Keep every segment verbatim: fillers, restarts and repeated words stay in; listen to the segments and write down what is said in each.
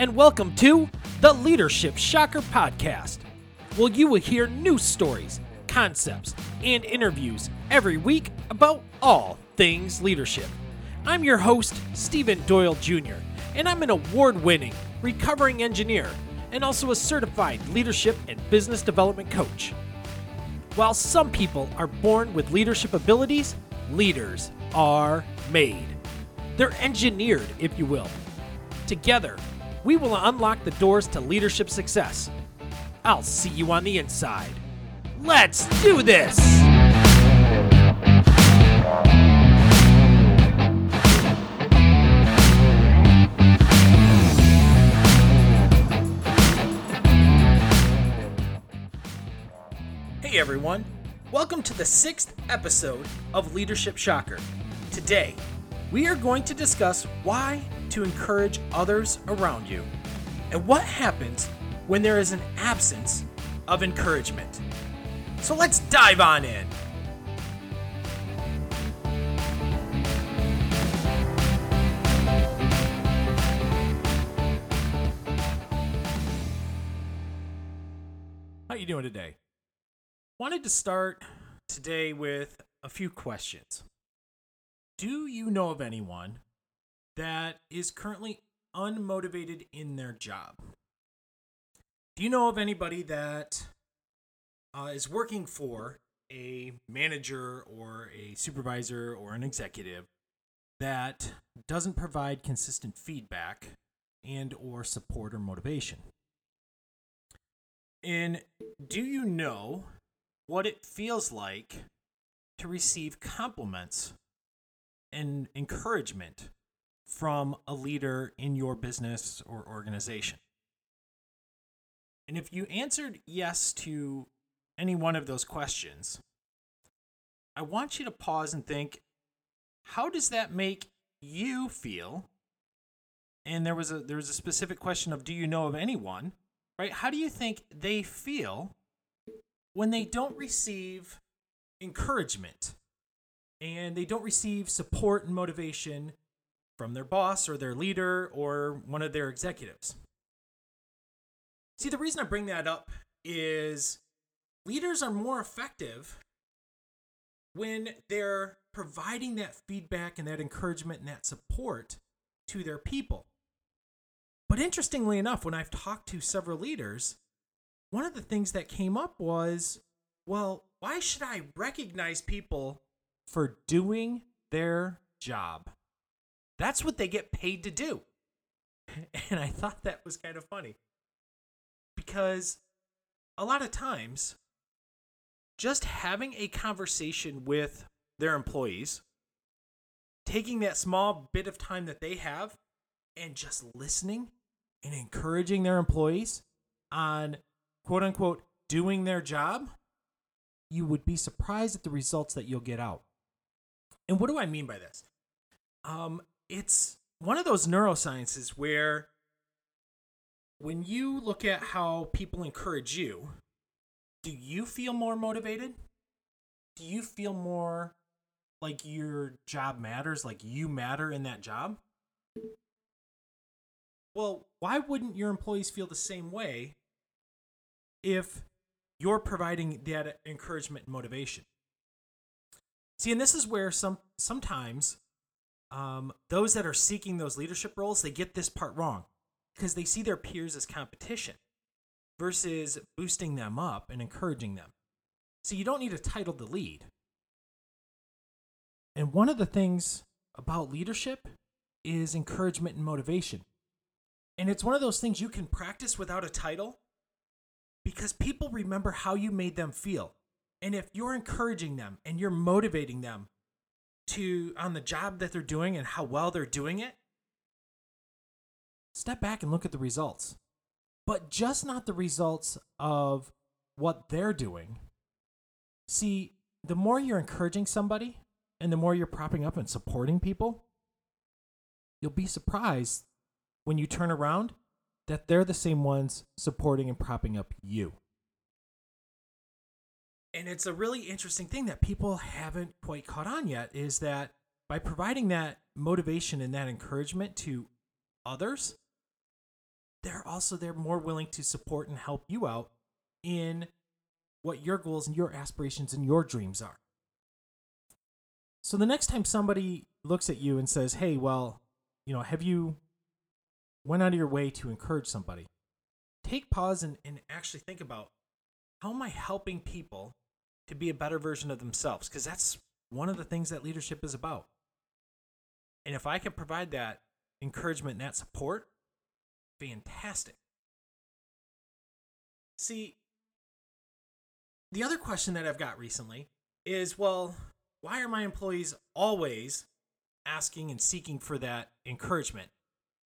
and welcome to the Leadership Shocker podcast. Well, you will hear new stories, concepts, and interviews every week about all things leadership. I'm your host, Stephen Doyle Junior, and I'm an award-winning recovering engineer and also a certified leadership and business development coach. While some people are born with leadership abilities, leaders are made. They're engineered, if you will. Together, we will unlock the doors to leadership success. I'll see you on the inside. Let's do this! Hey everyone, welcome to the sixth episode of Leadership Shocker. Today, we are going to discuss why to encourage others around you and what happens when there is an absence of encouragement. So let's dive on in. How are you doing today? Wanted to start today with a few questions. Do you know of anyone that is currently unmotivated in their job? Do you know of anybody that uh, is working for a manager or a supervisor or an executive that doesn't provide consistent feedback and or support or motivation? And do you know what it feels like to receive compliments and encouragement from a leader in your business or organization? And if you answered yes to any one of those questions, I want you to pause and think, how does that make you feel? And there was a there was a specific question of, do you know of anyone, right? How do you think they feel when they don't receive encouragement and they don't receive support and motivation from their boss or their leader or one of their executives? See, the reason I bring that up is leaders are more effective when they're providing that feedback and that encouragement and that support to their people. But interestingly enough, when I've talked to several leaders, one of the things that came up was, well, why should I recognize people for doing their job? That's what they get paid to do. And I thought that was kind of funny, because a lot of times just having a conversation with their employees, taking that small bit of time that they have and just listening and encouraging their employees on quote unquote doing their job, you would be surprised at the results that you'll get out. And what do I mean by this? Um, It's one of those neurosciences where when you look at how people encourage you, do you feel more motivated? Do you feel more like your job matters, like you matter in that job? Well, why wouldn't your employees feel the same way if you're providing that encouragement and motivation? See, and this is where some sometimes... Um, those that are seeking those leadership roles, they get this part wrong because they see their peers as competition versus boosting them up and encouraging them. So you don't need a title to lead. And one of the things about leadership is encouragement and motivation. And it's one of those things you can practice without a title because people remember how you made them feel. And if you're encouraging them and you're motivating them to on the job that they're doing and how well they're doing it, step back and look at the results. But just not the results of what they're doing. See, the more you're encouraging somebody and the more you're propping up and supporting people, you'll be surprised when you turn around that they're the same ones supporting and propping up you. And it's a really interesting thing that people haven't quite caught on yet, is that by providing that motivation and that encouragement to others, they're also they're more willing to support and help you out in what your goals and your aspirations and your dreams are. So the next time somebody looks at you and says, hey, well, you know, have you went out of your way to encourage somebody? Take pause and, and actually think about, how am I helping people to be a better version of themselves? Because that's one of the things that leadership is about. And if I can provide that encouragement and that support, fantastic. See, the other question that I've got recently is, well, why are my employees always asking and seeking for that encouragement?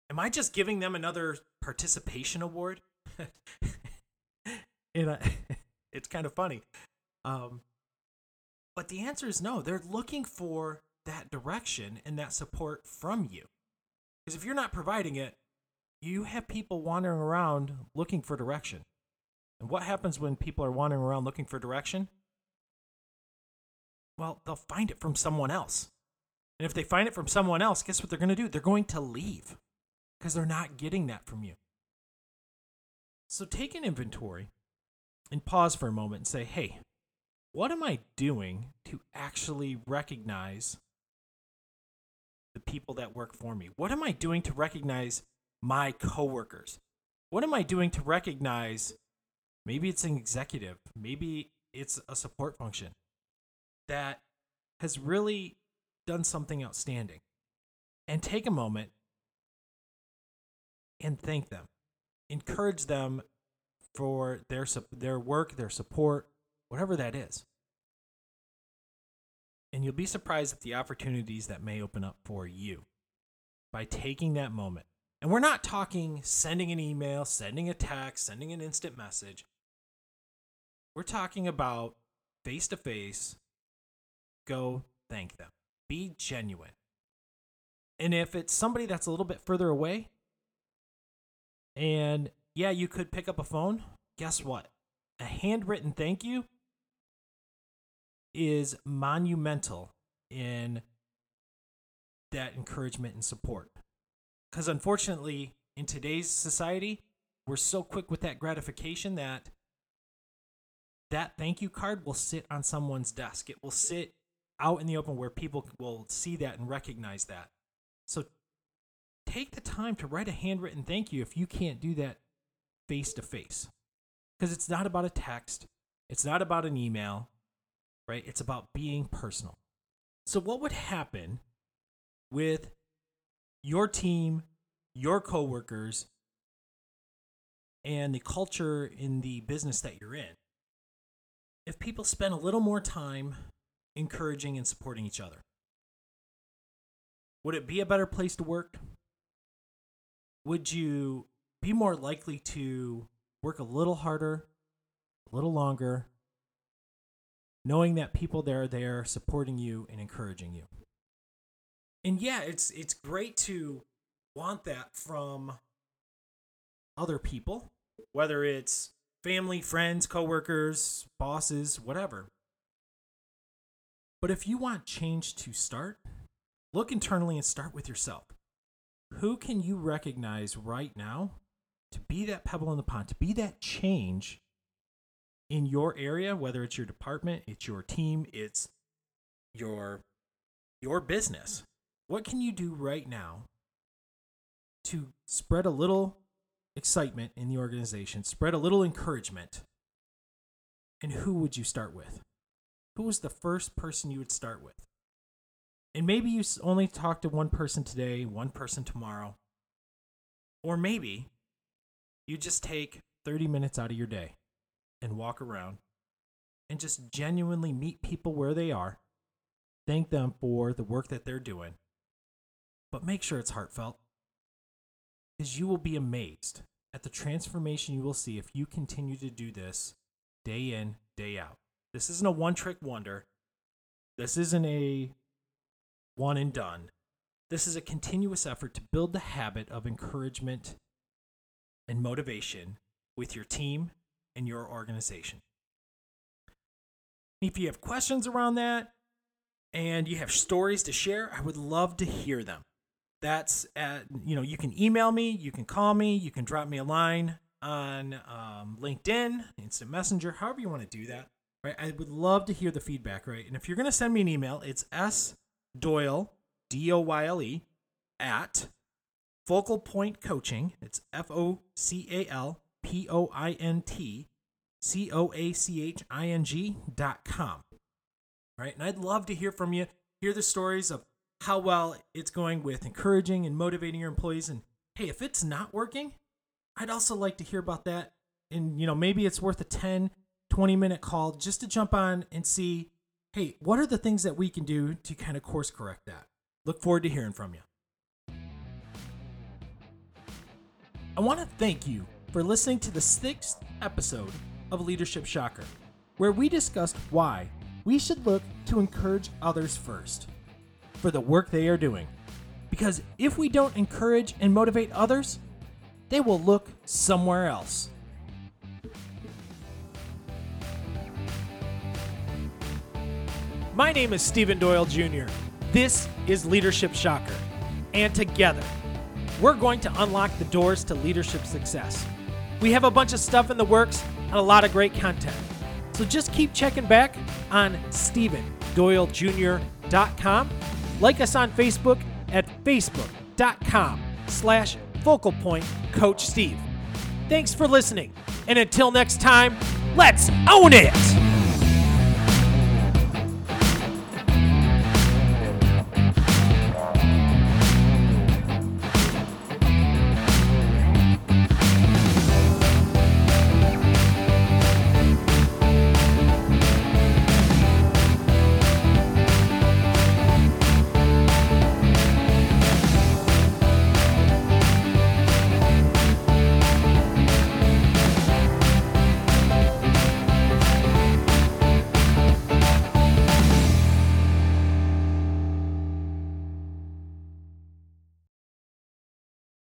Am I just giving them another participation award? And I, it's kind of funny. Um, but the answer is no. They're looking for that direction and that support from you. Because if you're not providing it, you have people wandering around looking for direction. And what happens when people are wandering around looking for direction? Well, they'll find it from someone else. And if they find it from someone else, guess what they're going to do? They're going to leave because they're not getting that from you. So take an inventory and pause for a moment and say, hey, what am I doing to actually recognize the people that work for me? What am I doing to recognize my coworkers? What am I doing to recognize, maybe it's an executive, maybe it's a support function that has really done something outstanding? And take a moment and thank them. Encourage them for their their work, their support, whatever that is. And you'll be surprised at the opportunities that may open up for you by taking that moment. And we're not talking sending an email, sending a text, sending an instant message. We're talking about face-to-face. Go thank them. Be genuine. And if it's somebody that's a little bit further away, and yeah, you could pick up a phone, guess what? A handwritten thank you is monumental in that encouragement and support. Because unfortunately, in today's society, we're so quick with that gratification that that thank you card will sit on someone's desk. It will sit out in the open where people will see that and recognize that. So take the time to write a handwritten thank you if you can't do that face to face. Because it's not about a text. It's not about an email, right? It's about being personal. So what would happen with your team, your coworkers, and the culture in the business that you're in if people spend a little more time encouraging and supporting each other? Would it be a better place to work? Would you be more likely to work a little harder, a little longer, knowing that people there are there supporting you and encouraging you? And yeah, it's it's great to want that from other people, whether it's family, friends, coworkers, bosses, whatever. But if you want change to start, look internally and start with yourself. Who can you recognize right now to be that pebble in the pond, to be that change in your area, whether it's your department, it's your team, it's your your business? What can you do right now to spread a little excitement in the organization, spread a little encouragement? And who would you start with? Who was the first person you would start with? And maybe you only talk to one person today, one person tomorrow. Or maybe you just take thirty minutes out of your day and walk around and just genuinely meet people where they are. Thank them for the work that they're doing. But make sure it's heartfelt. Because you will be amazed at the transformation you will see if you continue to do this day in, day out. This isn't a one-trick wonder. This isn't a one and done. This is a continuous effort to build the habit of encouragement and motivation with your team and your organization. If you have questions around that and you have stories to share, I would love to hear them. That's at, you know, you can email me, you can call me, you can drop me a line on um, LinkedIn, Instant Messenger, however you want to do that. Right? I would love to hear the feedback, right? And if you're going to send me an email, it's sdoyle, D O Y L E, at Focal Point Coaching. It's F O C A L P O I N T C O A C H I N G dot com. Right? And I'd love to hear from you, hear the stories of how well it's going with encouraging and motivating your employees. And hey, if it's not working, I'd also like to hear about that. And, you know, maybe it's worth a ten, twenty minute call just to jump on and see, hey, what are the things that we can do to kind of course correct that? Look forward to hearing from you. I want to thank you for listening to the sixth episode of Leadership Shocker, where we discussed why we should look to encourage others first for the work they are doing. Because if we don't encourage and motivate others, they will look somewhere else. My name is Stephen Doyle Junior This is Leadership Shocker, and together, we're going to unlock the doors to leadership success. We have a bunch of stuff in the works and a lot of great content. So just keep checking back on Stephen Doyle Junior dot com. Like us on Facebook at facebook dot com slash Focal Point Coach Steve. Thanks for listening, and until next time, let's own it!